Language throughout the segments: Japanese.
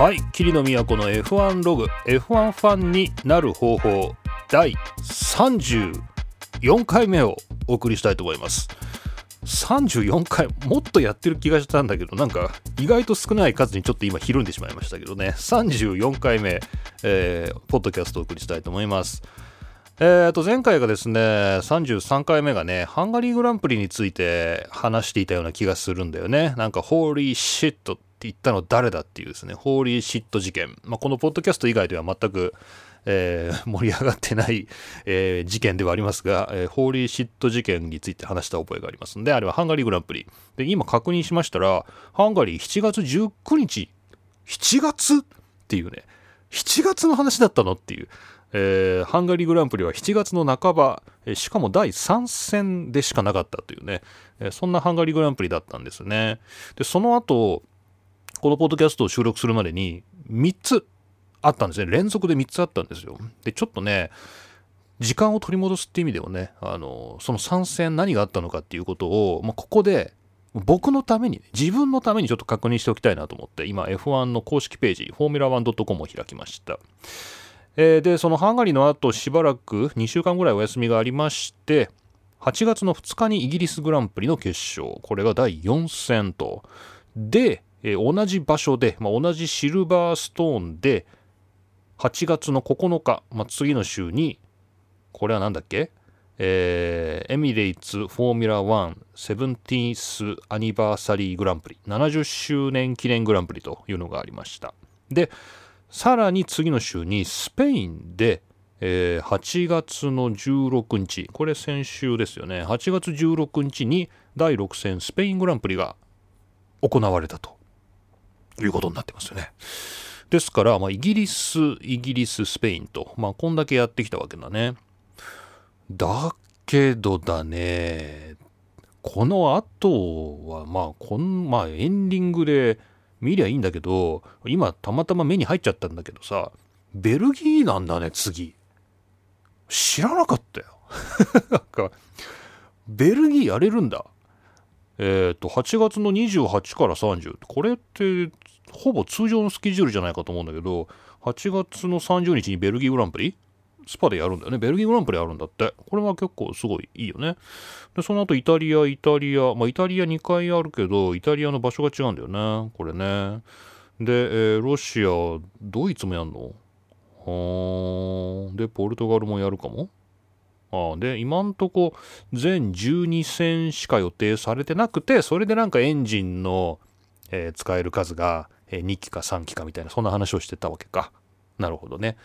はい、霧の都の F1 ログ F1 ファンになる方法第34回目をお送りしたいと思います。34回もっとやってる気がしたんだけど、なんか意外と少ない数にちょっと今ひるんでしまいましたけどね。34回目、ポッドキャストをお送りしたいと思います。前回がですね、33回目がね、ハンガリーグランプリについて話していたような気がするんだよね。なんかホーリーシットって言ったの誰だっていうですね、ホーリーシット事件、このポッドキャスト以外では全く、盛り上がってない、事件ではありますが、ホーリーシット事件について話した覚えがありますので、あれはハンガリーグランプリで、今確認しましたらハンガリー7月19日7月っていうね、7月の話だったのっていう、ハンガリーグランプリは7月の半ば、しかも第3戦でしかなかったというね、そんなハンガリーグランプリだったんですね。でその後このポッドキャストを収録するまでに3つあったんですね。連続で3つあったんですよ。でちょっとね、時間を取り戻すって意味ではね、その3戦何があったのかっていうことを、ここで僕のために、自分のためにちょっと確認しておきたいなと思って、今 F1 の公式ページフォーミュラ 1.com を開きました。でそのハンガリーの後しばらく2週間ぐらいお休みがありまして、8月の2日にイギリスグランプリの決勝、これが第4戦と。で、同じ場所で、同じシルバーストーンで8月の9日、次の週に、これはなんだっけ、エミレーツフォーミュラー1 17th アニバーサリーグランプリ、70周年記念グランプリというのがありました。でさらに次の週にスペインで、8月の16日、これ先週ですよね、8月16日に第6戦スペイングランプリが行われたということになってますよね。ですから、イギリス、スペインと、こんだけやってきたわけだね。だけどだね、この後は、エンディングで見りゃいいんだけど、今たまたま目に入っちゃったんだけどさ、ベルギーなんだね、次。知らなかったよ。なんか、ベルギーやれるんだ。8月の28から30、これってほぼ通常のスケジュールじゃないかと思うんだけど、8月の30日にベルギーグランプリ、スパでやるんだよね。ベルギーグランプリやるんだって。これは結構すごいいいよね。でその後イタリア、イタリア2回あるけど、イタリアの場所が違うんだよね、これね。で、ロシア、ドイツもやんのは、でポルトガルもやるかも。で今んとこ全12戦しか予定されてなくて、それでなんかエンジンの、使える数が、2機か3機かみたいな、そんな話をしてたわけか。なるほどね、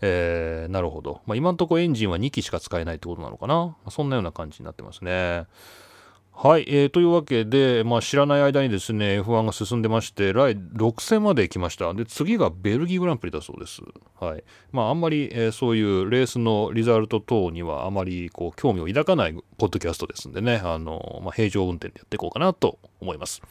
なるほど、今んとこエンジンは2機しか使えないってことなのかな、そんなような感じになってますね。はい、というわけで、知らない間にですね F1 が進んでまして、来6戦まで来ました。で次がベルギーグランプリだそうです。はい、あんまり、そういうレースのリザルト等にはあまりこう興味を抱かないポッドキャストですんでね、平常運転でやっていこうかなと思います。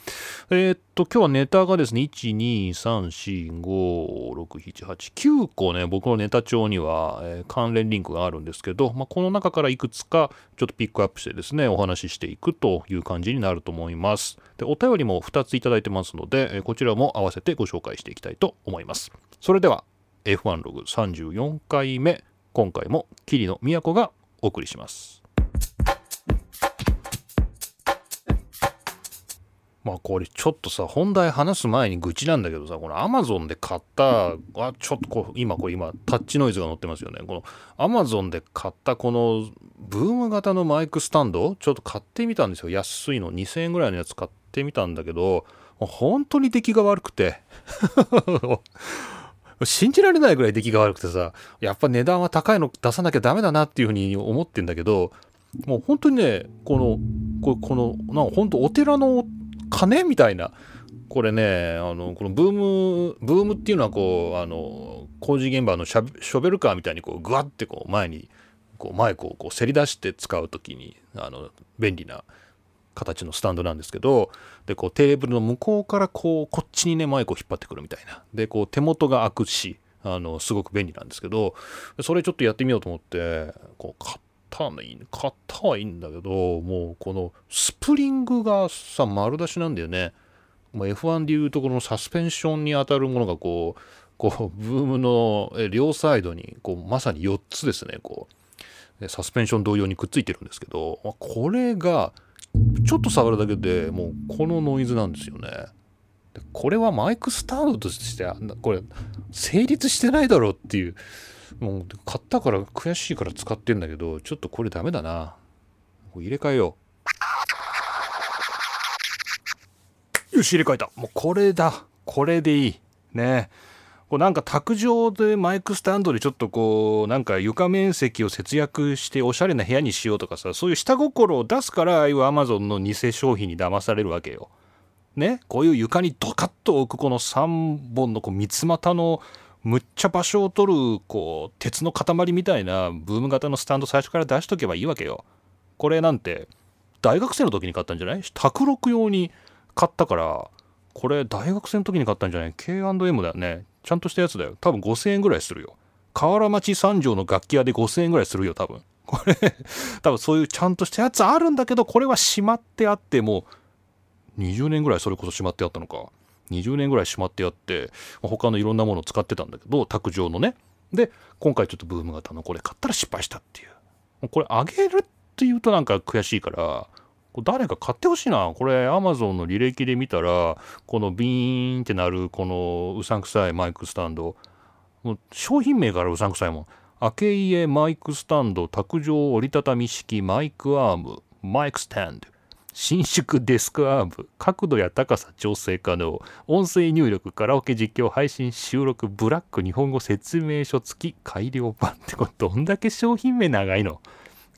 今日はネタがですね 1,2,3,4,5,6,7,8,9 個ね、僕のネタ帳には、関連リンクがあるんですけど、この中からいくつかちょっとピックアップしてですねお話ししていくという感じになると思います。でお便りも2ついただいてますので、こちらも合わせてご紹介していきたいと思います。それでは F1 ログ34回目、今回も霧の都がお送りします。これちょっとさ、本題話す前に愚痴なんだけどさ、この Amazon で買ったちょっとこう今タッチノイズが乗ってますよね。この Amazon で買ったこのブーム型のマイクスタンドちょっと買ってみたんですよ。安いの2000円ぐらいのやつ買ってみたんだけど、本当に出来が悪くて信じられないぐらい出来が悪くてさ、やっぱ値段は高いの出さなきゃダメだなっていうふうに思ってんだけど、もう本当にね、このなんか本当お寺の金みたいな、これね、このブームっていうのはこう、工事現場のショベルカーみたいにこうグワッてこう前にこうマイクをこうせり出して使うときに便利な形のスタンドなんですけど、でこうテーブルの向こうからこっちにねマイクを引っ張ってくるみたいな、でこう手元が開くし、すごく便利なんですけど、それちょっとやってみようと思ってこう買ったはいいんだけど、もうこのスプリングがさ丸出しなんだよね。まあ、F1 でいうところのサスペンションに当たるものがこうブームの両サイドにこうまさに4つですね、こうサスペンション同様にくっついてるんですけど、まあ、これがちょっと触るだけでもうこのノイズなんですよね。でこれはマイクスタンドとしてこれ成立してないだろうっていう、もう買ったから悔しいから使ってんだけど、ちょっとこれダメだな、入れ替えよう。よし、入れ替えた。もうこれだ、これでいいね。こうなんか卓上でマイクスタンドでちょっとこうなんか床面積を節約しておしゃれな部屋にしようとかさ、そういう下心を出すから、ああいう Amazon の偽商品に騙されるわけよね。こういう床にドカッと置くこの3本のこう三つ股のむっちゃ場所を取るこう鉄の塊みたいなブーム型のスタンド最初から出しとけばいいわけよ。これなんて大学生の時に買ったんじゃない？宅録用に買ったから、これ大学生の時に買ったんじゃない？ K&M だよね。ちゃんとしたやつだよ。多分5000円ぐらいするよ。河原町三条の楽器屋で5000円ぐらいするよ多分。これ多分そういうちゃんとしたやつあるんだけど、これはしまってあって、もう20年ぐらいそれこそしまってあったのか、20年ぐらいしまってあって、他のいろんなものを使ってたんだけど、卓上のね。で今回ちょっとブーム型のこれ買ったら失敗したっていう。これあげるっていうとなんか悔しいから、誰か買ってほしいな。これ Amazon の履歴で見たら、このビーンってなるこのうさんくさいマイクスタンド、もう商品名からうさんくさいもん。アケイエマイクスタンド卓上折りたたみ式マイクアームマイクスタンド、伸縮デスクアーム、角度や高さ調整可能、音声入力、カラオケ実況、配信、収録、ブラック、日本語説明書付き改良版って、これどんだけ商品名長いの。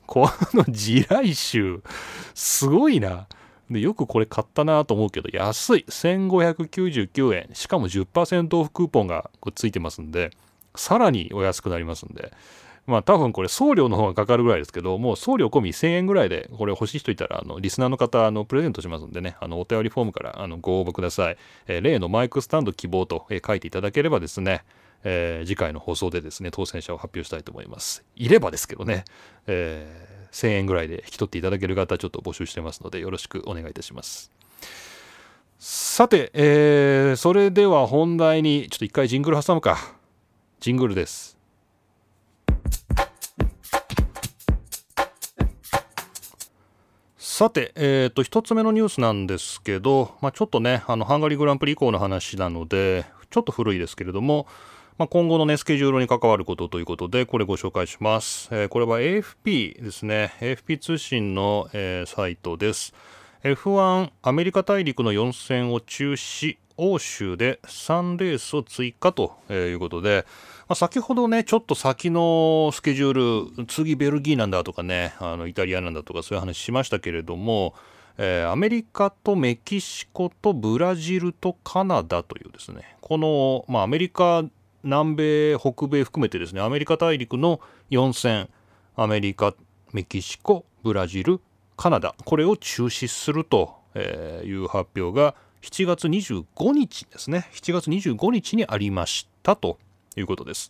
この地雷臭すごいな。でよくこれ買ったなと思うけど、安い1599円、しかも 10% オフクーポンがついてますんで、さらにお安くなりますんで、まあ多分これ送料の方がかかるぐらいですけど、もう送料込み1000円ぐらいでこれ欲しい人いたら、リスナーの方プレゼントしますんでね、お便りフォームからご応募ください。例のマイクスタンド希望と書いていただければですね、次回の放送でですね、当選者を発表したいと思います。いればですけどね、1000円ぐらいで引き取っていただける方ちょっと募集してますので、よろしくお願いいたします。さて、それでは本題にちょっと一回ジングル挟むか。ジングルです。さて、1つ目のニュースなんですけど、まあ、ちょっとね、ハンガリーグランプリ以降の話なので、ちょっと古いですけれども、まあ、今後のね、スケジュールに関わることということで、これご紹介します。これは AFP ですね。AFP 通信の、サイトです。F1 アメリカ大陸の4戦を中止、欧州で3レースを追加ということで、まあ、先ほどね、ちょっと先のスケジュール、次ベルギーなんだとかね、イタリアなんだとかそういう話しましたけれども、アメリカとメキシコとブラジルとカナダというですね、この、まあ、アメリカ、南米、北米含めてですね、アメリカ大陸の4戦、アメリカ、メキシコ、ブラジル、カナダ、これを中止するという発表が7月25日ですね、7月25日にありましたということです。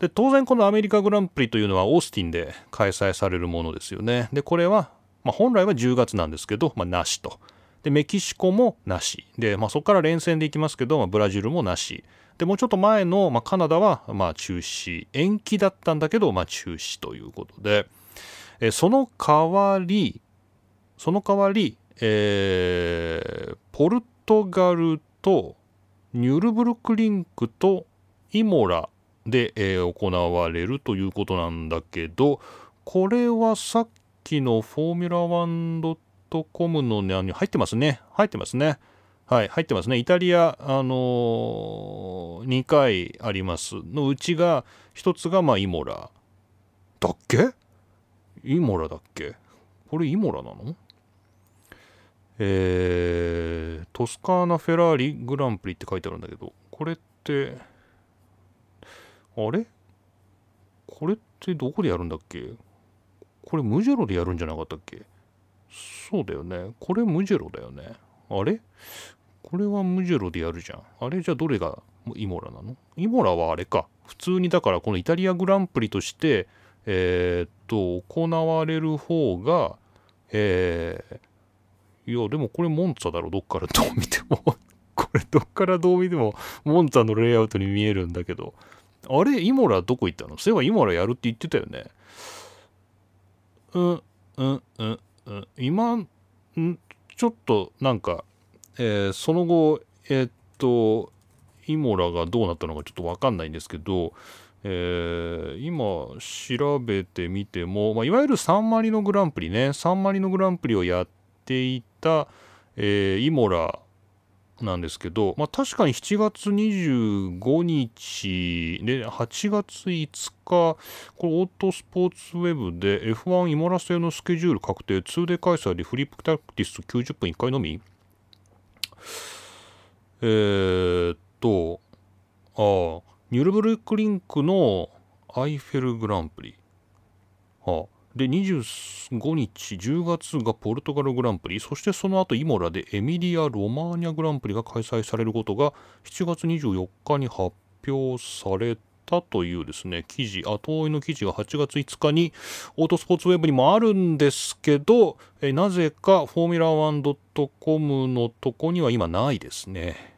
で当然このアメリカグランプリというのはオースティンで開催されるものですよね。でこれは、まあ、本来は10月なんですけど、まあ、なしと。でメキシコもなしで、まあ、そこから連戦でいきますけど、まあ、ブラジルもなしで、もうちょっと前の、まあ、カナダはまあ中止、延期だったんだけど、まあ、中止ということで、その代わり、ポルトガルとニュルブルクリンクとイモラで、行われるということなんだけど、これはさっきのフォーミュラ1.com のに入ってますね。入ってますね。はい、入ってますね。イタリア、2回ありますのうちが、1つがまあイモラ。だっけ？イモラだっけ？これイモラなの？トスカーナ・フェラーリグランプリって書いてあるんだけど、これってあれ？これってどこでやるんだっけ？これムジェロでやるんじゃなかったっけ？そうだよね。これムジェロだよね。あれ？これはムジェロでやるじゃん。あれじゃあどれがイモラなの？イモラはあれか。普通にだからこのイタリアグランプリとして行われる方がいやでもこれモンツァだろ、どっからどう見てもれどっからどう見てもモンツァのレイアウトに見えるんだけど、あれイモラどこ行ったの？そういえばイモラやるって言ってたよね。今ちょっとなんか、その後イモラがどうなったのかちょっと分かんないんですけど、今調べてみても、まあ、いわゆるサンマリノグランプリね、サンマリノグランプリをやっていた、イモラなんですけど、まあ、確かに7月25日で8月5日これオートスポーツウェブで F1 イモラ製のスケジュール確定 2デー 開催でフリープタクティス90分1回のみ、ニュルブルクリンクのアイフェルグランプリ、はあ、で25日10月がポルトガルグランプリ、そしてその後イモラでエミリア・ロマーニャグランプリが開催されることが7月24日に発表されたというですね記事、後追いの記事が8月5日にオートスポーツウェブにもあるんですけど、なぜかフォーミュラー 1.com のとこには今ないですね。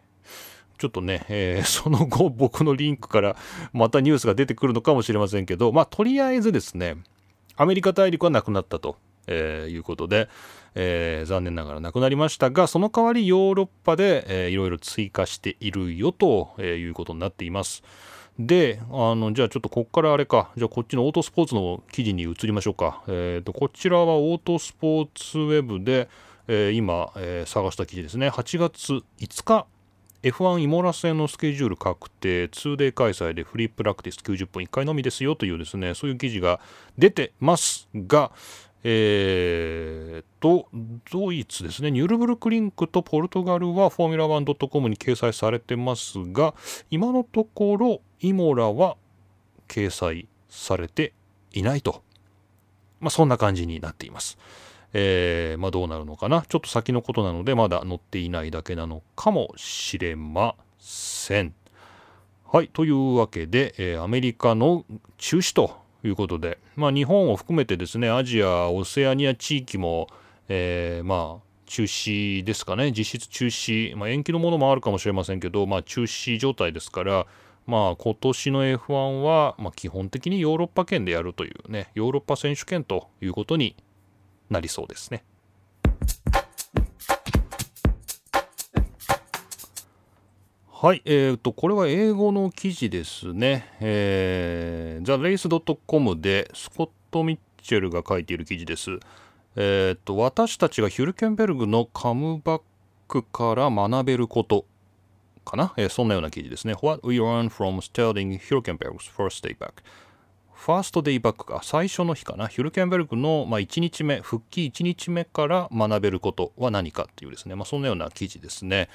ちょっとね、その後僕のリンクからまたニュースが出てくるのかもしれませんけど、まあとりあえずですねアメリカ大陸はなくなったと、いうことで、残念ながらなくなりましたが、その代わりヨーロッパで、いろいろ追加しているよと、いうことになっています。で、じゃあちょっとこっからあれか、じゃあこっちのオートスポーツの記事に移りましょうか。こちらはオートスポーツウェブで、今、探した記事ですね。8月5日F1 イモラ戦のスケジュール確定 2デー 開催でフリープラクティス90分1回のみですよというですね、そういう記事が出てますが、ドイツですね、ニュルブルクリンクとポルトガルはフォーミュラ 1.com に掲載されてますが、今のところイモラは掲載されていないと、まあ、そんな感じになっています。まあ、どうなるのかな、ちょっと先のことなのでまだ載っていないだけなのかもしれません。はい、というわけで、アメリカの中止ということで、まあ、日本を含めてですねアジアオセアニア地域も、まあ中止ですかね、実質中止、まあ、延期のものもあるかもしれませんけど、まあ、中止状態ですから、まあ、今年の F1 は、まあ、基本的にヨーロッパ圏でやるというね、ヨーロッパ選手権ということになりそうですね。はい、これは英語の記事ですね。TheRace.com でスコット・ミッチェルが書いている記事です。私たちがヒュルケンベルグのカムバックから学べることかな、そんなような記事ですね。What we learn from studying Hülkenberg's first day back。ファーストデイバックが最初の日かな、ヒュルケンベルクの、まあ、1日目復帰1日目から学べることは何かっていうですね、まあ、そんなような記事ですね。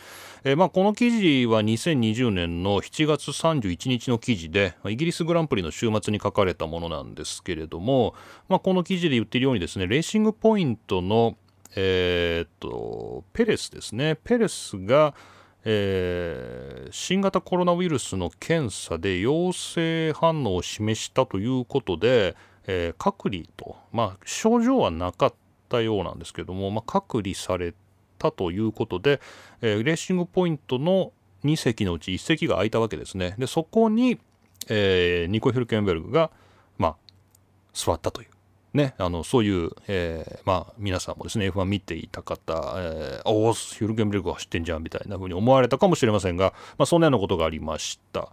まあ、この記事は2020年の7月31日の記事で、イギリスグランプリの週末に書かれたものなんですけれども、まあ、この記事で言っているようにですね、レーシングポイントの、ペレスですね、ペレスが新型コロナウイルスの検査で陽性反応を示したということで、隔離と、まあ、症状はなかったようなんですけども、まあ、隔離されたということで、レーシングポイントの2席のうち1席が空いたわけですね。でそこに、ニコ・ヒュルケンベルグが、まあ、座ったというね、そういう、まあ、皆さんもですね F1 見ていた方、おおヒュルケンベルグが走ってんじゃんみたいな風に思われたかもしれませんが、まあ、そんなようなことがありました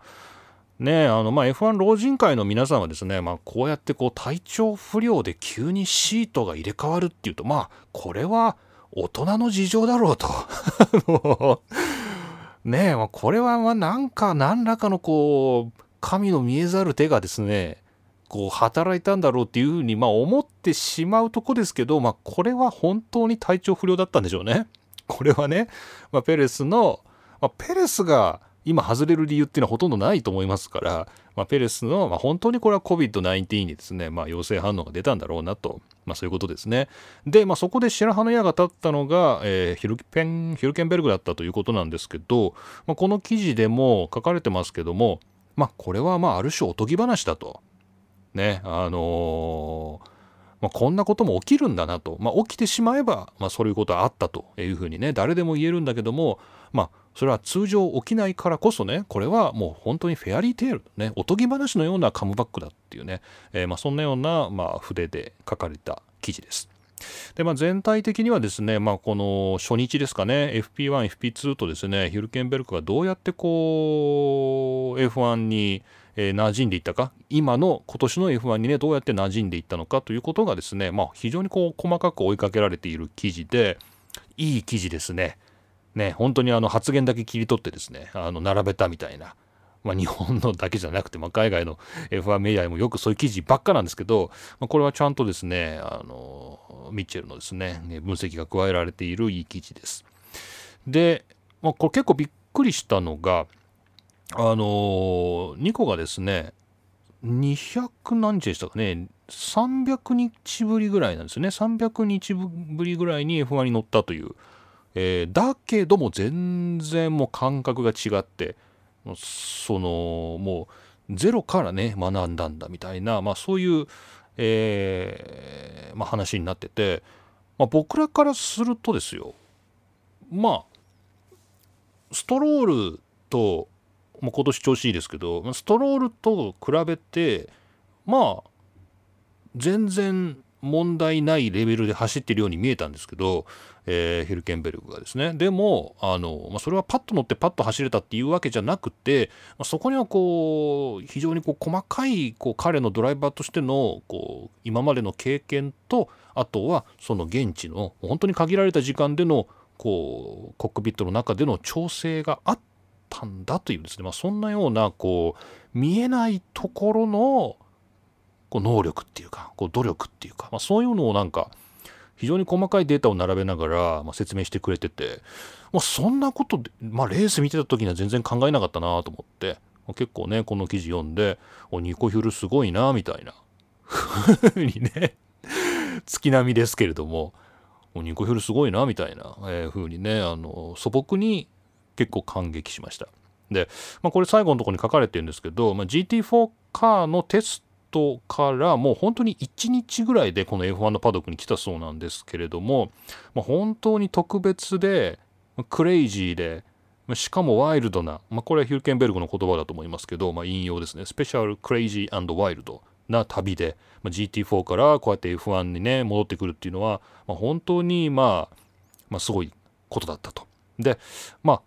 ね。まあ、F1 老人会の皆さんはですね、まあ、こうやってこう体調不良で急にシートが入れ替わるっていうと、まあこれは大人の事情だろうとねえ、まあ、これはまあ何らかのこう神の見えざる手がですねこう働いたんだろうっていうふうにまあ思ってしまうとこですけど、まあ、これは本当に体調不良だったんでしょうね。これはね、まあ、ペレスが今外れる理由っていうのはほとんどないと思いますから、まあ、ペレスの、まあ、本当にこれは COVID-19 にですね、まあ、陽性反応が出たんだろうなと、まあ、そういうことですね。で、まあ、そこで白羽の矢が立ったのが、ヒュルケンベルグだったということなんですけど、まあ、この記事でも書かれてますけども、まあ、これはまあある種おとぎ話だとね、こんなことも起きるんだなと、起きてしまえば、そういうことはあったというふうにね、誰でも言えるんだけども、それは通常起きないからこそね、これはもう本当にフェアリーテール、ね、おとぎ話のようなカムバックだっていうね、そんなような、筆で書かれた記事です。で全体的にはですね、この初日ですかね、 FP1、FP2 とですね、ヒュルケンベルクがどうやってこう F1 に馴染んでいったか、今年の F1 にねどうやって馴染んでいったのかということがですね、非常にこう細かく追いかけられている記事で、いい記事ですね。本当に発言だけ切り取ってですね、並べたみたいな。日本のだけじゃなくて、海外の F1 メディアにもよくそういう記事ばっかなんですけど、これはちゃんとですね、ミッチェルのですね分析が加えられているいい記事です。で、これ結構びっくりしたのが、ニコがですね200何日でしたかね、300日ぶりぐらいなんですよね。300日ぶりぐらいに F1 に乗ったという、だけども全然もう感覚が違って、もうゼロからね学んだんだみたいな、そういう、話になってて、僕らからするとですよ、ストロールと今年調子いいですけど、ストロールと比べて全然問題ないレベルで走っているように見えたんですけど、ヒルケンベルクがですね、でもそれはパッと乗ってパッと走れたっていうわけじゃなくて、そこにはこう非常にこう細かいこう彼のドライバーとしてのこう今までの経験と、あとはその現地の本当に限られた時間でのこうコックピットの中での調整があったんだというですね、そんなようなこう見えないところの能力っていうか、努力っていうか、そういうのをなんか非常に細かいデータを並べながら、説明してくれてて、そんなことで、レース見てた時には全然考えなかったなと思って、結構ねこの記事読んで、ニコヒュルすごいなみたいなふうにね、月並みですけれども、ニコヒュルすごいなみたいなふうにね、素朴に結構感激しました。で、これ最後のところに書かれてるんですけど、GT4 カーのテストからもう本当に1日ぐらいでこの F1 のパドックに来たそうなんですけれども、本当に特別でクレイジーで、しかもワイルドな、これはヒュルケンベルグの言葉だと思いますけど、引用ですね、スペシャルクレイジー&ワイルドな旅で、GT4 からこうやって F1 にね戻ってくるっていうのは、本当にすごいことだったと。で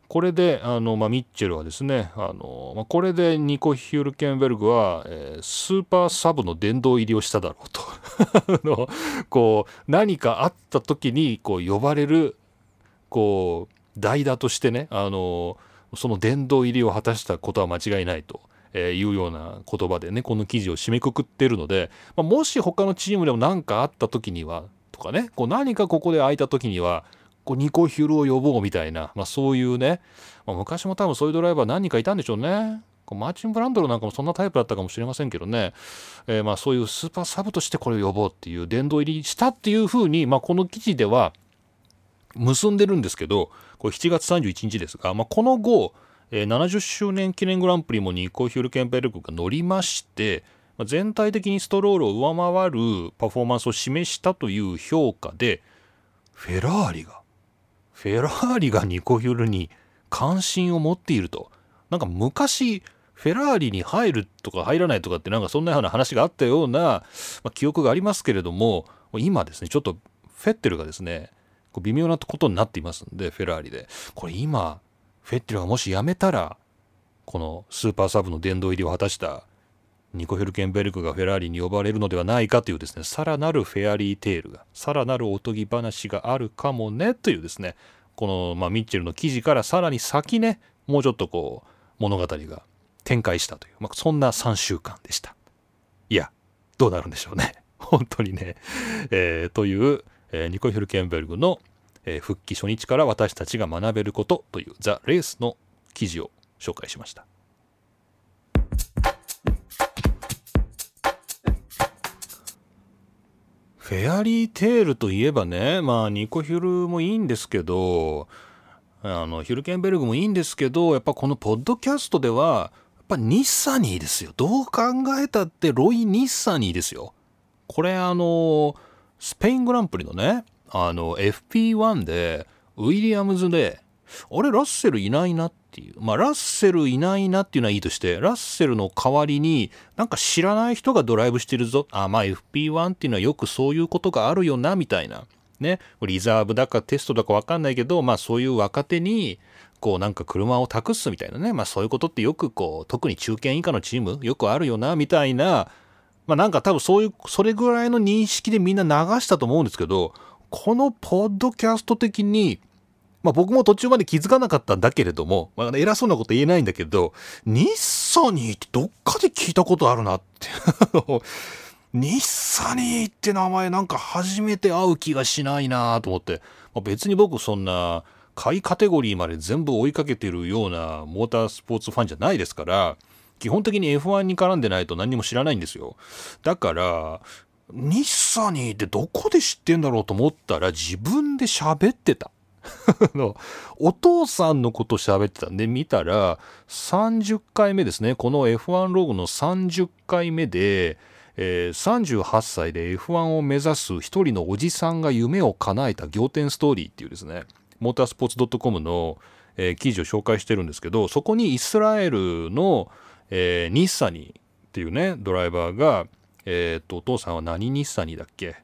これでミッチェルはですね、これでニコ・ヒュルケンベルグは、スーパーサブの殿堂入りをしただろうと何かあった時に呼ばれる代打としてね、その殿堂入りを果たしたことは間違いないというような言葉でね、この記事を締めくくっているので、もし他のチームでも何かあった時にはとかね、何かここで空いた時にはニコヒュルを呼ぼうみたいな、そういうね、昔も多分そういうドライバー何人かいたんでしょうね。マーチン・ブランドロなんかもそんなタイプだったかもしれませんけどね、そういうスーパーサブとしてこれを呼ぼうっていう殿堂入りしたっていうふうに、この記事では結んでるんですけど、これ7月31日ですが、この後、70周年記念グランプリもニコ・ヒュルケンベルクが乗りまして、全体的にストロールを上回るパフォーマンスを示したという評価で、フェラーリがニコヒュルに関心を持っていると。なんか昔フェラーリに入るとか入らないとかって、なんかそんなような話があったような、記憶がありますけれども、今ですねちょっとフェッテルがですね微妙なことになっていますんで、フェラーリでこれ今フェッテルがもし辞めたら、このスーパーサブの殿堂入りを果たしたニコ・ヒュルケンベルクがフェラーリに呼ばれるのではないかというですね、さらなるフェアリーテールが、さらなるおとぎ話があるかもねというですね、この、ミッチェルの記事からさらに先ね、もうちょっと物語が展開したという、そんな3週間でした。いや、どうなるんでしょうね。本当にね。という、ニコ・ヒュルケンベルクの、復帰初日から私たちが学べることというザ・レースの記事を紹介しました。フェアリーテールといえばね、ニコヒュルもいいんですけど、ヒュルケンベルグもいいんですけど、やっぱこのポッドキャストではやっぱニッサニーですよ。どう考えたってロイ・ニッサニーですよ。これスペイングランプリのねFP1 でウィリアムズであれラッセルいないなっていう、まあラッセルいないなっていうのはいいとして、ラッセルの代わりになんか知らない人がドライブしてるぞ、あまあ FP1 っていうのはよくそういうことがあるよなみたいなね、リザーブだかテストだか分かんないけど、まあそういう若手にこうなんか車を託すみたいなね、まあそういうことってよくこう特に中堅以下のチームよくあるよなみたいな、まあなんか多分そういうそれぐらいの認識でみんな流したと思うんですけど、このポッドキャスト的にまあ僕も途中まで気づかなかったんだけれども、まあ、偉そうなこと言えないんだけど、日産にってどっかで聞いたことあるなって日産にって名前なんか初めて会う気がしないなと思って、まあ、別に僕そんな下位カテゴリーまで全部追いかけてるようなモータースポーツファンじゃないですから、基本的に F1 に絡んでないと何も知らないんですよ。だから日産にってどこで知ってんだろうと思ったら自分で喋ってたお父さんのこと喋ってたんで見たら30回目ですね、この F1 ログの30回目で、38歳で F1 を目指す一人のおじさんが夢を叶えた仰天ストーリーっていうですね、モータースポーツ .com の、記事を紹介してるんですけど、そこにイスラエルの、ニッサニっていうねドライバーが、お父さんは何ニッサニだっけ、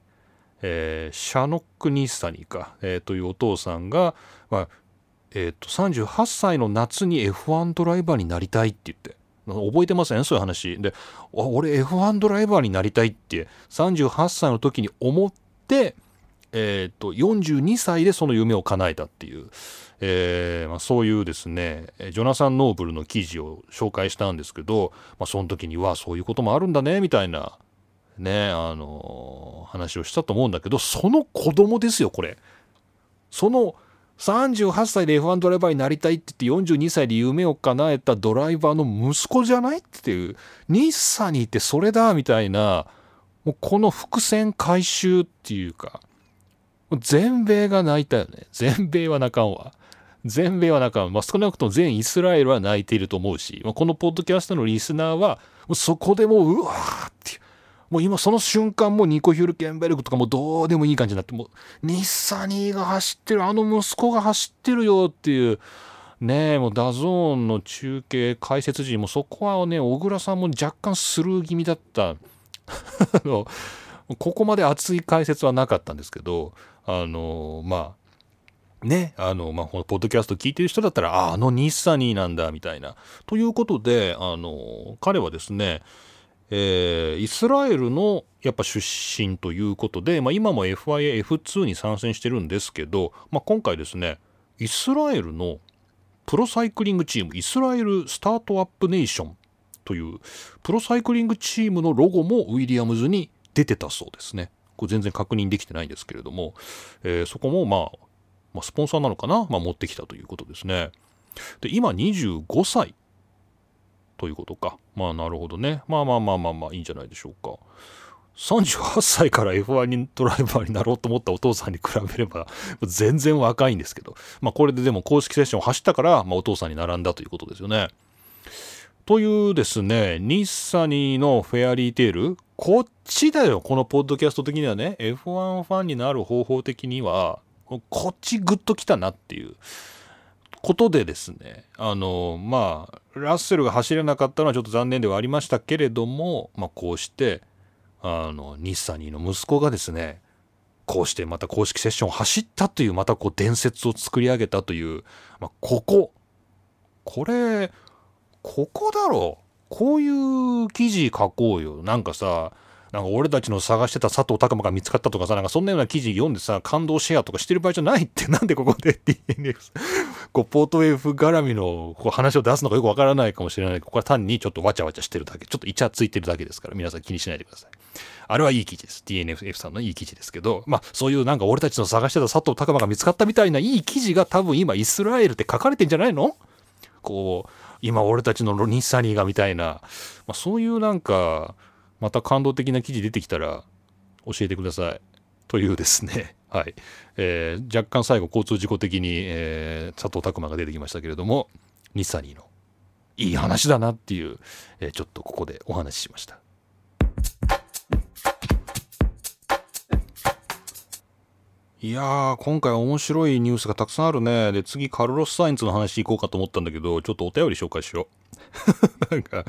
シャノック・ニッサニか、というお父さんが、まあ38歳の夏に F1 ドライバーになりたいって言って、覚えてませんそういう話で、俺 F1 ドライバーになりたいって38歳の時に思って、42歳でその夢を叶えたっていう、まあ、そういうですねジョナサン・ノーブルの記事を紹介したんですけど、まあ、その時にはそういうこともあるんだねみたいなね、話をしたと思うんだけど、その子供ですよこれ。その38歳で F1 ドライバーになりたいって言って42歳で夢を叶えたドライバーの息子じゃないっていう、日産にいてそれだみたいな、もうこの伏線回収っていうか、全米が泣いたよね。全米は泣かんわ。全米は泣かん。まあ、少なくとも全イスラエルは泣いていると思うし、このポッドキャストのリスナーはそこでもううわーっていう。もう今その瞬間もニコ・ヒュルケンベルクとかもうどうでもいい感じになって、もうニッサニーが走ってる、あの息子が走ってるよっていうねえ、もうダゾーンの中継解説陣もそこはね小倉さんも若干スルー気味だったここまで熱い解説はなかったんですけど、まあね、まあこのポッドキャスト聞いてる人だったら あのニッサニーなんだみたいな、ということで彼はですねイスラエルのやっぱ出身ということで、まあ、今も FIA F2 に参戦してるんですけど、まあ、今回ですねイスラエルのプロサイクリングチームイスラエルスタートアップネーションというプロサイクリングチームのロゴもウィリアムズに出てたそうですね。これ全然確認できてないんですけれども、そこも、まあスポンサーなのかな、まあ、持ってきたということですね。で今25歳ということか。まあなるほどね。まあいいんじゃないでしょうか。38歳から F1 ドライバーになろうと思ったお父さんに比べれば全然若いんですけど、まあこれででも公式セッションを走ったから、まあ、お父さんに並んだということですよね。というですね、ニッサニーのフェアリーテール、こっちだよ。このポッドキャスト的にはね、F1 ファンになる方法的にはこっちグッときたなっていうことでですね、まあラッセルが走れなかったのはちょっと残念ではありましたけれども、まあ、こうしてニッサニーの息子がですねこうしてまた公式セッションを走ったという、またこう伝説を作り上げたという、まあ、ここだろう、こういう記事書こうよ。なんかさ、なんか俺たちの探してた佐藤拓磨が見つかったとかさ、なんかそんなような記事読んでさ、感動シェアとかしてる場合じゃないって、なんでここで DNF こうポートウェーブ絡みのこう話を出すのかよくわからないかもしれないけど、これは単にちょっとわちゃわちゃしてるだけ、ちょっとイチャついてるだけですから、皆さん気にしないでください。あれはいい記事です、 DNF さんのいい記事ですけど、まあそういうなんか俺たちの探してた佐藤拓磨が見つかったみたいないい記事が多分今イスラエルって書かれてんじゃないの、こう今俺たちのニッサニーがみたいな、まあ、そういうなんかまた感動的な記事出てきたら教えてくださいというですね、はい、若干最後交通事故的に、佐藤拓磨が出てきましたけれども、ニッサニーのいい話だなっていう、ちょっとここでお話ししました。いやー、今回面白いニュースがたくさんあるね。で、次カルロス・サインツの話行こうかと思ったんだけど、ちょっとお便り紹介しよう。なんか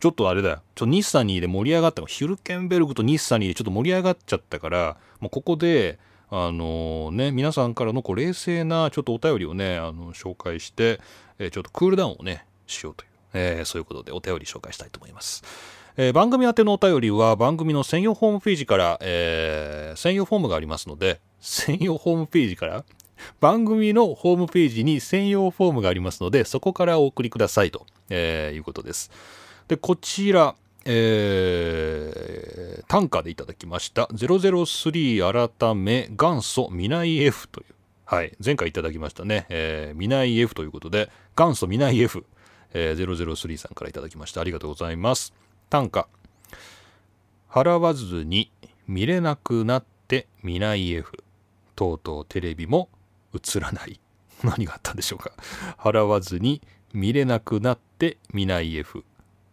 ちょっとあれだよ、ニッサニーで盛り上がったヒュルケンベルグとニッサニーでちょっと盛り上がっちゃったから、まあ、ここでね、皆さんからのこう冷静なちょっとお便りをね、紹介して、ちょっとクールダウンをねしようという、そういうことでお便り紹介したいと思います。番組宛てのお便りは番組の専用ホームページから、専用フォームがありますので、専用ホームページから番組のホームページに専用フォームがありますので、そこからお送りくださいと、いうことです。で、こちら、短歌でいただきました003改め元祖ミナイ F という、はい、前回いただきましたね、ミナイ F ということで、元祖ミナイ F、003さんからいただきました。ありがとうございます。短歌、払わずに見れなくなってミナイ F、 とうとうテレビも映らない。何があったんでしょうか。払わずに見れなくなってミナイ F、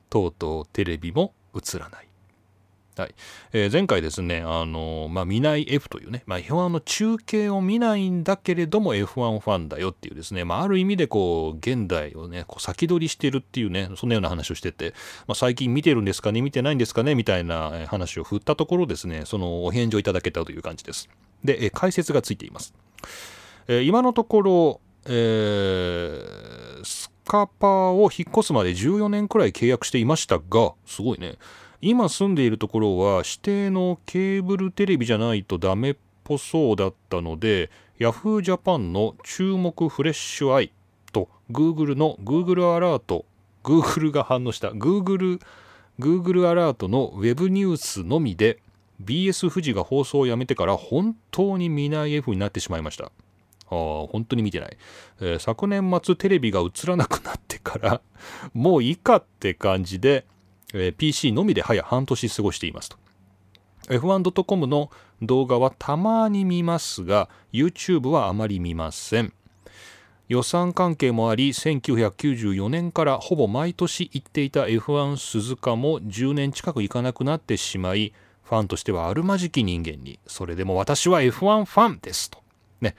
とうとうテレビも映らない、はい。前回ですね、見ない F というね、F1 の中継を見ないんだけれども F1 ファンだよっていうですね、ある意味でこう現代をねこう先取りしてるっていうね、そんなような話をしてて、最近見てるんですかね、見てないんですかねみたいな話を振ったところですね、そのお返事をいただけたという感じです。で、解説がついています。今のところ、スカパーを引っ越すまで14年くらい契約していましたが、すごいね、今住んでいるところは指定のケーブルテレビじゃないとダメっぽそうだったので、 Yahoo Japan の注目フレッシュアイと Google の Google アラート、 Google が反応した Google アラートのウェブニュースのみで BS 富士が放送をやめてから本当に見ない F になってしまいました。本当に見てない、昨年末テレビが映らなくなってからもういいかって感じで、PC のみで早半年過ごしていますと。 F1.com の動画はたまに見ますが YouTube はあまり見ません。予算関係もあり1994年からほぼ毎年行っていた F1 鈴鹿も10年近く行かなくなってしまい、ファンとしてはあるまじき人間に。それでも私は F1 ファンですとね。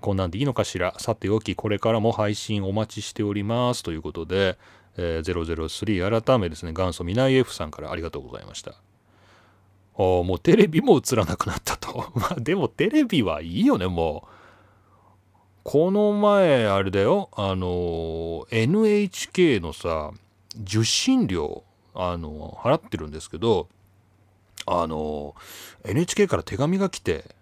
こんなんでいいのかしら。さておき、これからも配信お待ちしておりますということで、003改めですね、元祖ミナイ F さんからありがとうございました。もうテレビも映らなくなったと。でもテレビはいいよね。もうこの前あれだよ、NHK のさ受信料払ってるんですけど、NHK から手紙が来て、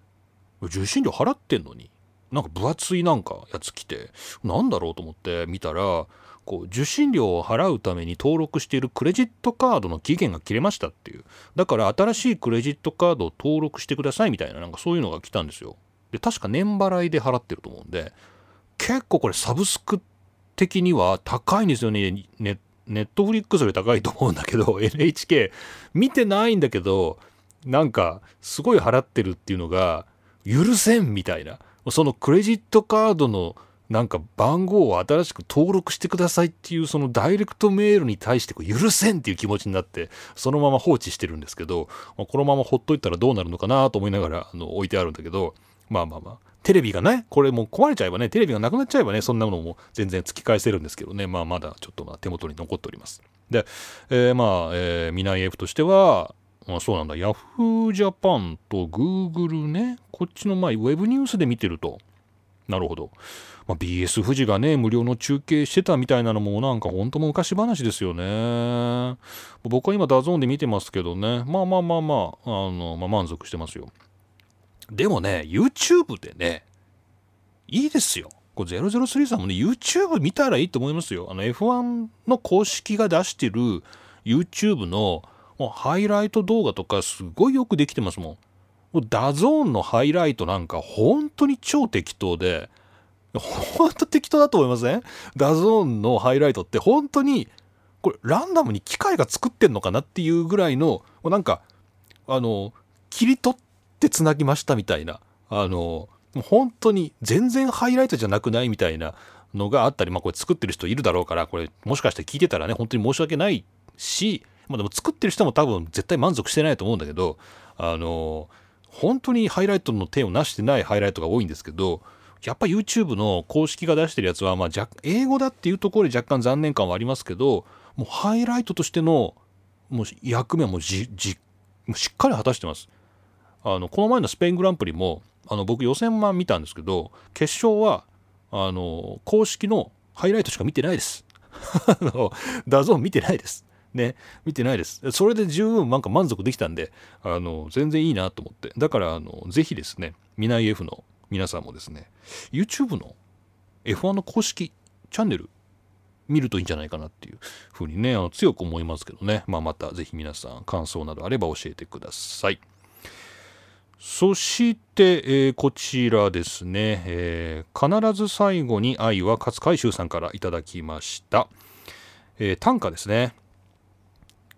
受信料払ってんのになんか分厚いなんかやつ来て、なんだろうと思って見たら、こう受信料を払うために登録しているクレジットカードの期限が切れましたっていう、だから新しいクレジットカードを登録してくださいみたいな、なんかそういうのが来たんですよ。で、確か年払いで払ってると思うんで、結構これサブスク的には高いんですよね。ネットフリックスより高いと思うんだけど、 NHK 見てないんだけどなんかすごい払ってるっていうのが許せんみたいな、そのクレジットカードのなんか番号を新しく登録してくださいっていう、そのダイレクトメールに対して許せんっていう気持ちになって、そのまま放置してるんですけど、このままほっといたらどうなるのかなと思いながら置いてあるんだけど、テレビがね、これもう壊れちゃえばね、テレビがなくなっちゃえばね、そんなものも全然突き返せるんですけどね、まだちょっと手元に残っております。で、ミナイ F としては、そうなんだ、Yahoo Japan と Google ね、こっちのウェブニュースで見てると、なるほど、BS 富士がね無料の中継してたみたいなのもなんかほんと昔話ですよね。僕は今ダゾーンで見てますけどね、満足してますよ。でもね YouTube でねいいですよ。これ003さんもね YouTube 見たらいいと思いますよ。F1 の公式が出してる YouTube のハイライト動画とかすごいよくできてますもん。ダゾーンのハイライトなんか本当に超適当で、本当適当だと思いません？ダゾーンのハイライトって本当にこれランダムに機械が作ってんのかなっていうぐらいの、なんか切り取ってつなぎましたみたいな、本当に全然ハイライトじゃなくないみたいなのがあったり、これ作ってる人いるだろうから、これもしかして聞いてたらね本当に申し訳ないし、でも作ってる人も多分絶対満足してないと思うんだけど、本当にハイライトの点をなしてないハイライトが多いんですけど、やっぱ YouTube の公式が出してるやつは、まあ、英語だっていうところで若干残念感はありますけど、もうハイライトとしてのもう役目はもうしっかり果たしてます。この前のスペイングランプリも僕予選は見たんですけど、決勝は公式のハイライトしか見てないですダゾーン見てないですね、見てないです。それで十分なんか満足できたんで、全然いいなと思って、だからぜひですね、ミナイ F の皆さんもですね YouTube の F1 の公式チャンネル見るといいんじゃないかなっていう風にね、強く思いますけどね、まあ、またぜひ皆さん感想などあれば教えてください。そして、こちらですね、必ず最後に愛は勝海舟さんからいただきました、短歌ですね。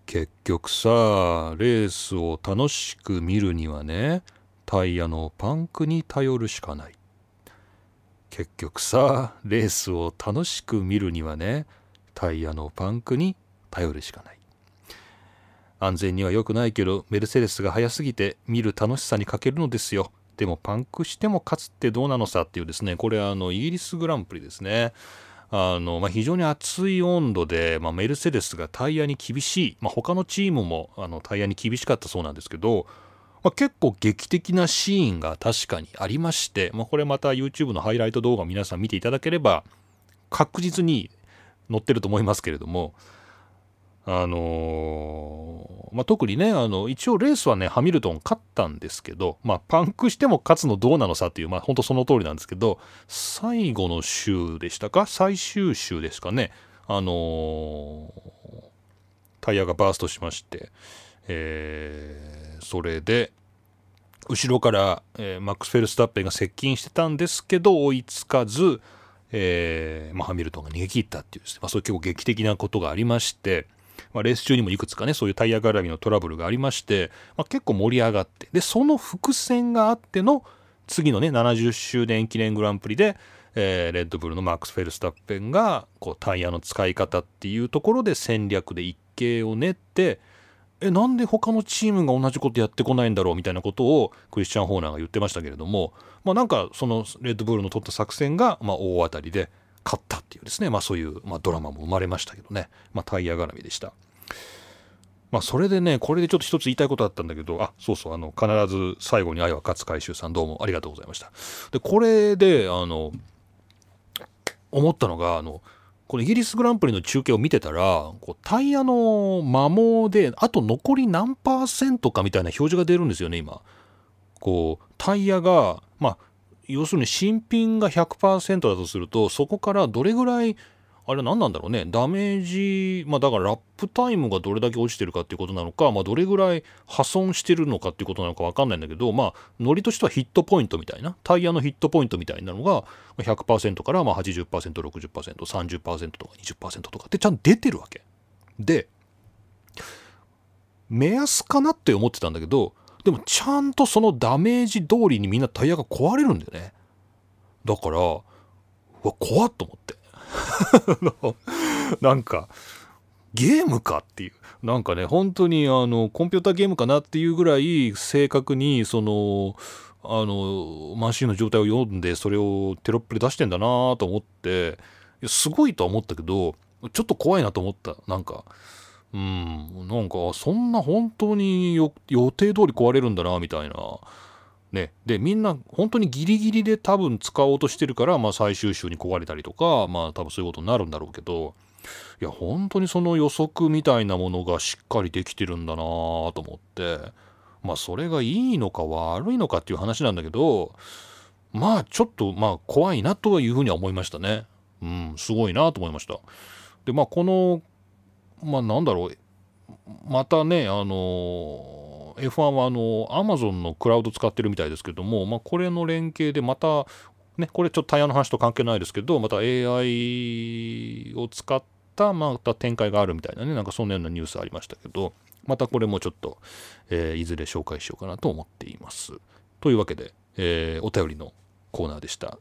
結局さ、レースを楽しく見るにはね、タイヤのパンクに頼るしかない。結局さ、レースを楽しく見るにはね、タイヤのパンクに頼るしかない。安全には良くないけど、メルセデスが速すぎて見る楽しさに欠けるのですよ。でもパンクしても勝つってどうなのさっていうですね、これイギリスグランプリですね。まあ、非常に熱い温度で、まあ、メルセデスがタイヤに厳しい、まあ、他のチームもタイヤに厳しかったそうなんですけど、まあ、結構劇的なシーンが確かにありまして、まあ、これまた YouTube のハイライト動画を皆さん見ていただければ確実に載ってると思いますけれども、まあ、特にね一応レースはねハミルトン勝ったんですけど、まあ、パンクしても勝つのどうなのさっていう、まあ、本当その通りなんですけど、最後の週でしたか、最終週ですかね、タイヤがバーストしまして、それで後ろから、マックス・フェルスタッペンが接近してたんですけど追いつかず、まあ、ハミルトンが逃げ切ったっていうですね、まあ、そういう結構劇的なことがありまして。まあ、レース中にもいくつかねそういうタイヤ絡みのトラブルがありまして、まあ、結構盛り上がって、でその伏線があっての次のね70周年記念グランプリで、レッドブルのマックス・フェルスタッペンがこうタイヤの使い方っていうところで戦略で一計を練って、なんで他のチームが同じことやってこないんだろうみたいなことをクリスチャン・ホーナーが言ってましたけれども、まあ、なんかそのレッドブルの取った作戦が、まあ、大当たりで勝ったっていうですね、まあ、そういう、まあ、ドラマも生まれましたけどね、まあ、タイヤ絡みでした。まあ、それでね、これでちょっと一つ言いたいことあったんだけど、あ、そうそう、必ず最後に愛は勝海舟さん、どうもありがとうございました。で、これで、思ったのが、このイギリスグランプリの中継を見てたら、こうタイヤの摩耗で、あと残り何パーセントかみたいな表示が出るんですよね、今。こう、タイヤが、まあ、要するに新品が 100% だとすると、そこからどれぐらい、あれ何なんだろうね、ダメージ、まあ、だからラップタイムがどれだけ落ちてるかっていうことなのか、まあ、どれぐらい破損してるのかっていうことなのか分かんないんだけど、まあ、ノリとしてはヒットポイントみたいな、タイヤのヒットポイントみたいなのが 100% からまあ 80%、60%、30% とか 20% とかってちゃんと出てるわけ。で、目安かなって思ってたんだけど、でもちゃんとそのダメージ通りにみんなタイヤが壊れるんだよね。だから、うわ、怖っと思って。なんかゲームかっていう、なんかね本当にコンピューターゲームかなっていうぐらい正確にそのマシンの状態を読んでそれをテロップで出してんだなと思って、すごいとは思ったけどちょっと怖いなと思った。なんかなんかそんな本当に予定通り壊れるんだなみたいなね、でみんな本当にギリギリで多分使おうとしてるから、まあ、最終週に壊れたりとか、まあ、多分そういうことになるんだろうけど、いや本当にその予測みたいなものがしっかりできてるんだなと思って、まあ、それがいいのか悪いのかっていう話なんだけど、まあちょっとまあ怖いなというふうには思いましたね。すごいなと思いました。でまあこのまあなんだろう、またねF1 はAmazon のクラウド使ってるみたいですけども、まあ、これの連携でまた、ね、これちょっとタイヤの話と関係ないですけど、また AI を使ったまた展開があるみたいなね、なんかそんなようなニュースありましたけど、またこれもちょっと、いずれ紹介しようかなと思っています。というわけで、お便りのコーナーでした。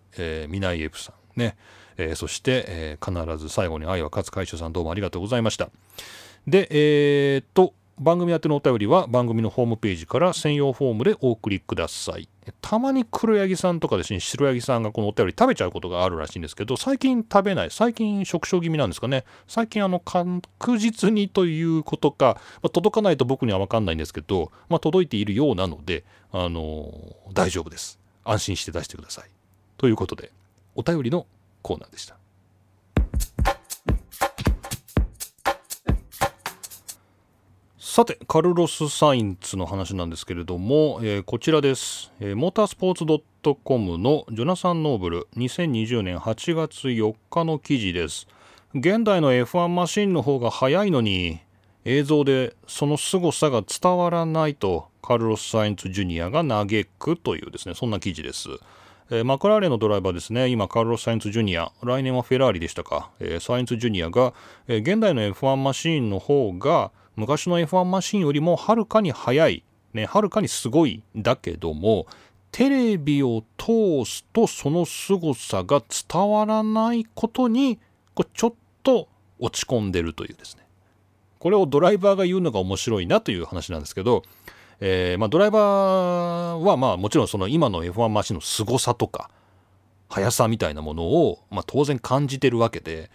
ミナイエプさんね、そして、必ず最後に愛は勝海舟さん、どうもありがとうございました。で、番組宛てのお便りは番組のホームページから専用フォームでお送りください。たまに黒ヤギさんとかですね、白ヤギさんがこのお便り食べちゃうことがあるらしいんですけど、最近食べない、最近食傷気味なんですかね。最近確実にということか、届かないと僕には分かんないんですけど、届いているようなので、大丈夫です。安心して出してください。ということで、お便りのコーナーでした。さて、カルロス・サインツの話なんですけれども、こちらです。モータースポーツ .com のジョナサン・ノーブル2020年8月4日の記事です。現代の F1 マシンの方が速いのに、映像でその凄さが伝わらないとカルロス・サインツ・ジュニアが嘆くというですね、そんな記事です。マクラーレンのドライバーですね、今カルロス・サインツ・ジュニア、来年はフェラーリでしたか、サインツ・ジュニアが、現代の F1 マシンの方が昔の F1 マシンよりもはるかに速い、ね、はるかにすごいんだけども、テレビを通すとその凄さが伝わらないことにちょっと落ち込んでるというですね、これをドライバーが言うのが面白いなという話なんですけど、ドライバーはもちろんその今の F1 マシンの凄さとか速さみたいなものを当然感じてるわけで、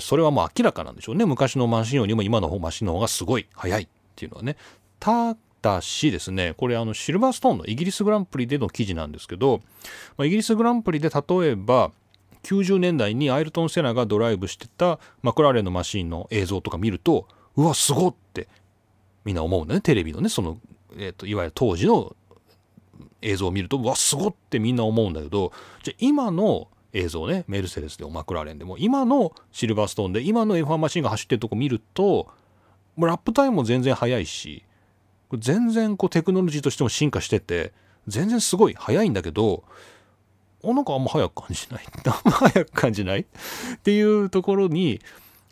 それはもう明らかなんでしょうね。昔のマシンよりも今のマシンの方がすごい速いっていうのはね。ただしですね、これシルバーストーンのイギリスグランプリでの記事なんですけど、イギリスグランプリで例えば90年代にアイルトン・セナがドライブしてたマクラーレンのマシンの映像とか見ると、うわすごってみんな思うんだね。テレビのね、その、いわゆる当時の映像を見ると、うわすごってみんな思うんだけど、じゃあ今の映像ね、メルセデスでもマクラーレンでも今のシルバーストーンで今の F1 マシンが走ってるとこ見ると、もうラップタイムも全然速いし、全然テクノロジーとしても進化してて全然すごい速いんだけど、なんかあんま速く感じない速く感じないっていうところに、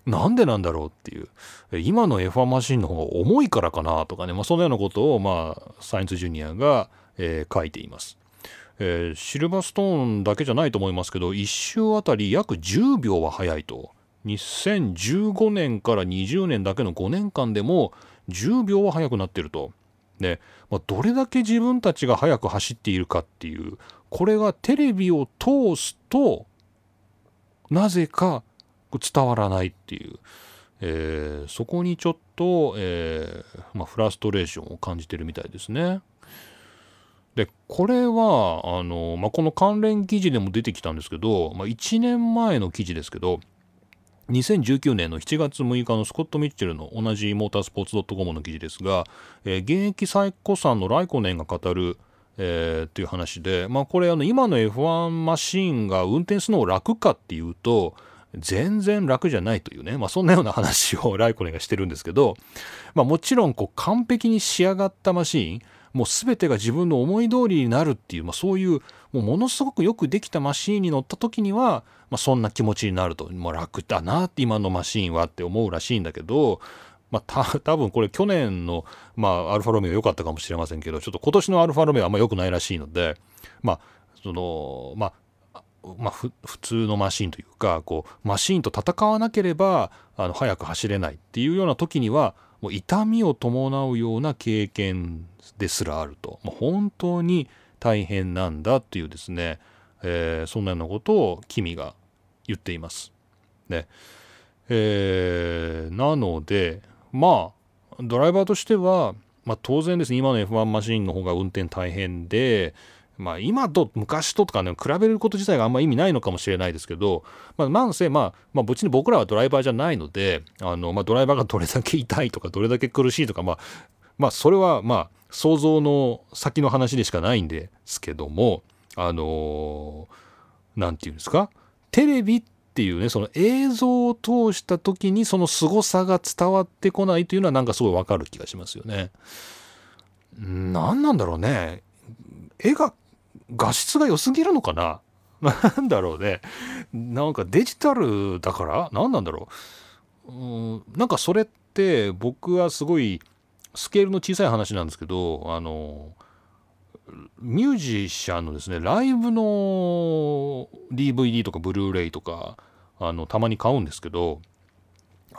なんでなんだろうっていう、今の F1 マシンの方が重いからかなとかね、そのようなことをサインツジュニアが、書いています。シルバーストーンだけじゃないと思いますけど、1周あたり約10秒は速いと。2015年から20年だけの5年間でも10秒は速くなっていると。で、どれだけ自分たちが速く走っているかっていう、これがテレビを通すとなぜか伝わらないっていう、そこにちょっと、フラストレーションを感じてるみたいですね。で、これはこの関連記事でも出てきたんですけど、1年前の記事ですけど、2019年の7月6日のスコット・ミッチェルの同じモータースポーツ .com の記事ですが、現役最古参のライコネンが語る、っていう話で、これ今の F1 マシンが運転するのを楽かっていうと全然楽じゃないというね、そんなような話をライコネンがしてるんですけど、もちろん完璧に仕上がったマシーン、もう全てが自分の思い通りになるっていう、そういうものすごくよくできたマシーンに乗った時には、そんな気持ちになると、楽だなって今のマシーンはって思うらしいんだけど、多分これ去年の、アルファロメオ良かったかもしれませんけど、ちょっと今年のアルファロメオは良くないらしいので、普通のマシンというか、マシンと戦わなければ速く走れないっていうような時には、もう痛みを伴うような経験ですらあると、本当に大変なんだっていうですね、そんなようなことを君が言っていますね。なのでドライバーとしては、当然ですね、今の F1 マシンの方が運転大変で、今と昔とかね、比べること自体があんま意味ないのかもしれないですけど、なんせ別に僕らはドライバーじゃないので、ドライバーがどれだけ痛いとかどれだけ苦しいとか、それは想像の先の話でしかないんですけども、なんていうんですか、テレビっていうね、その映像を通した時にその凄さが伝わってこないというのは、なんかすごいわかる気がしますよね。何なんだろうね、絵が画質が良すぎるのかな、なんだろうね、なんかデジタルだから何なんだろう、なんかそれって、僕はすごいスケールの小さい話なんですけど、ミュージシャンのですね、ライブの DVD とかブルーレイとかたまに買うんですけど、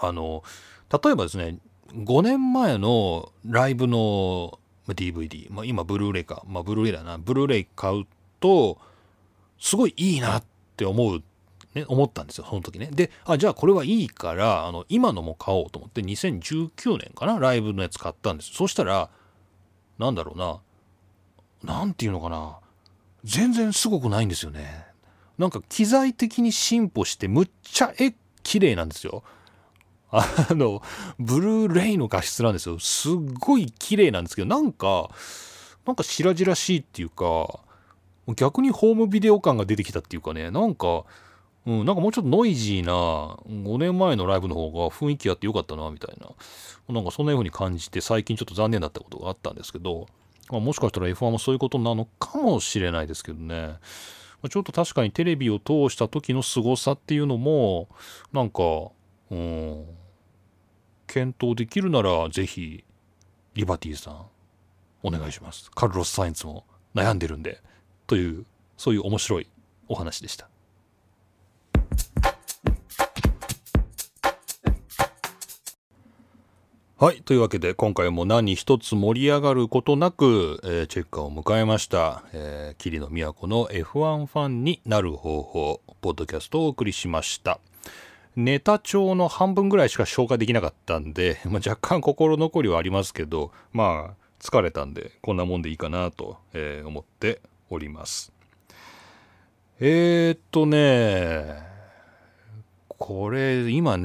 例えばですね、5年前のライブの DVD、まあ、今ブルーレイか、まあ、ブルーレイだな、ブルーレイ買うとすごいいいなって思う、ね、思ったんですよ、その時ね。で、あ、じゃあこれはいいから今のも買おうと思って2019年かな、ライブのやつ買ったんです。そしたらなんだろうな、なんていうのかな、全然すごくないんですよね。なんか機材的に進歩してむっちゃ綺麗なんですよ。ブルーレイの画質なんですよ。すっごい綺麗なんですけど、なんか白々しいっていうか、逆にホームビデオ感が出てきたっていうかね、なんかもうちょっとノイジーな5年前のライブの方が雰囲気あってよかったなみたいな、なんかそんな風に感じて、最近ちょっと残念だったことがあったんですけど、まあ、もしかしたら F1 もそういうことなのかもしれないですけどね。ちょっと確かにテレビを通した時の凄さっていうのもなんか、検討できるならぜひリバティさんお願いします。カルロス・サインツも悩んでるんで、というそういう面白いお話でした。はい、というわけで今回も何一つ盛り上がることなく、チェッカーを迎えました。霧の都の F1 ファンになる方法ポッドキャストをお送りしました。ネタ帳の半分ぐらいしか消化できなかったんで、まあ、若干心残りはありますけど、まあ疲れたんでこんなもんでいいかなと、思っております。これ今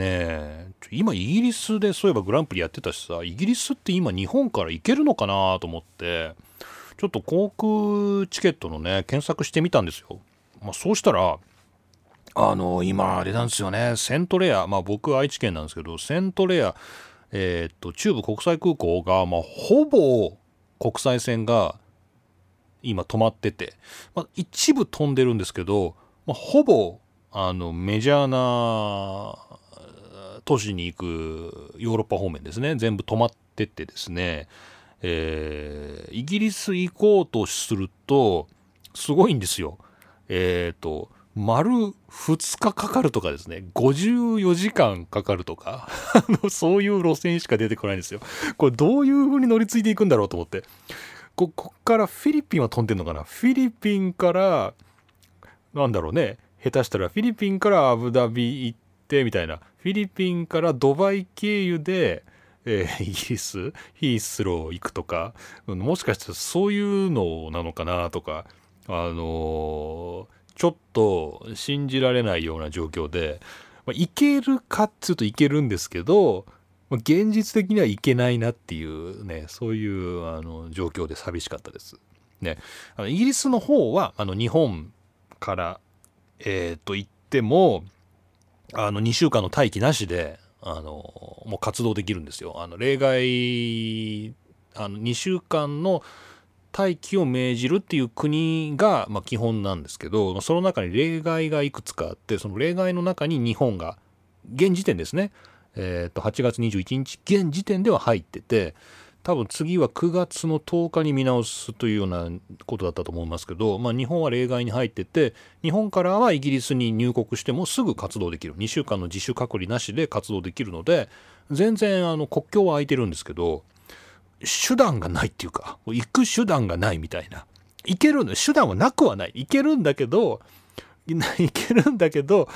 イギリスでそういえばグランプリやってたしさ、イギリスって今日本から行けるのかなと思ってちょっと航空チケットのね検索してみたんですよ。まあ、そうしたら今あれなんですよね、セントレア、まあ僕愛知県なんですけど、セントレア中部国際空港が、まあ、ほぼ国際線が今止まってて、まあ、一部飛んでるんですけど、まあ、ほぼメジャーな都市に行くヨーロッパ方面ですね、全部止まってってですね、イギリス行こうとするとすごいんですよ。丸2日かかるとかですね、54時間かかるとかそういう路線しか出てこないんですよ。これどういう風に乗り継いでいくんだろうと思って、こっからフィリピンは飛んでんのかな、フィリピンからなんだろうね、下手したらフィリピンからアブダビ行ってみたいな、フィリピンからドバイ経由で、イギリスヒースロー行くとか、もしかしたらそういうのなのかなとか、ちょっと信じられないような状況で、まあ、行けるかっつうと行けるんですけど、まあ、現実的には行けないなっていうね、そういう状況で寂しかったですね。イギリスの方は日本から行っても2週間の待機なしでもう活動できるんですよ。例外2週間の待機を命じるっていう国が、まあ、基本なんですけど、その中に例外がいくつかあって、その例外の中に日本が現時点ですね、8月21日現時点では入ってて、多分次は9月の10日に見直すというようなことだったと思いますけど、まあ、日本は例外に入ってて、日本からはイギリスに入国してもすぐ活動できる、2週間の自主隔離なしで活動できるので、全然国境は空いてるんですけど、手段がないっていうか、行く手段がないみたいな、行けるの手段はなくはない、行けるんだけどちょ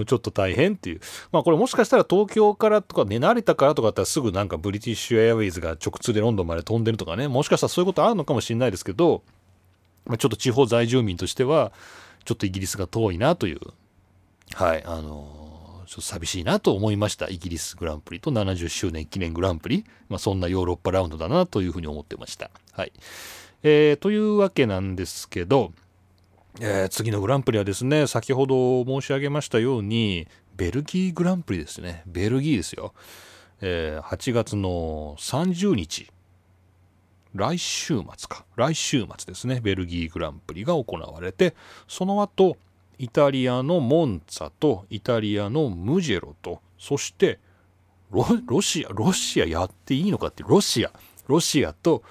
っと大変っていう、まあこれもしかしたら東京からとかね、成田からとかだったらすぐなんかブリティッシュエアウェイズが直通でロンドンまで飛んでるとかね、もしかしたらそういうことあるのかもしれないですけど、まあ、ちょっと地方在住民としてはちょっとイギリスが遠いなという、はいちょっと寂しいなと思いました。イギリスグランプリと70周年記念グランプリ、まあ、そんなヨーロッパラウンドだなというふうに思ってました。はい、というわけなんですけど、次のグランプリはですね、先ほど申し上げましたようにベルギーグランプリですね、ベルギーですよ、8月の30日来週末ですね、ベルギーグランプリが行われて、その後イタリアのモンツァとイタリアのムジェロと、そしてロシアやっていいのかって、ロシアと、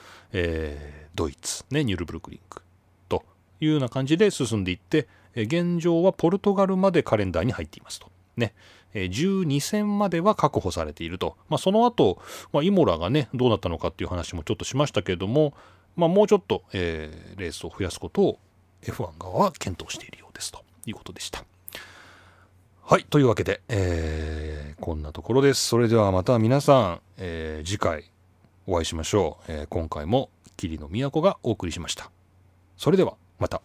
ドイツね、ニュルブルクリンクいうような感じで進んでいって、現状はポルトガルまでカレンダーに入っていますとね。12戦までは確保されていると、その後、イモラがねどうなったのかっていう話もちょっとしましたけれども、もうちょっと、レースを増やすことを F1 側は検討しているようですということでした。はい、というわけで、こんなところです。それではまた皆さん、次回お会いしましょう。今回も霧の都がお送りしました。それではまた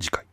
次回。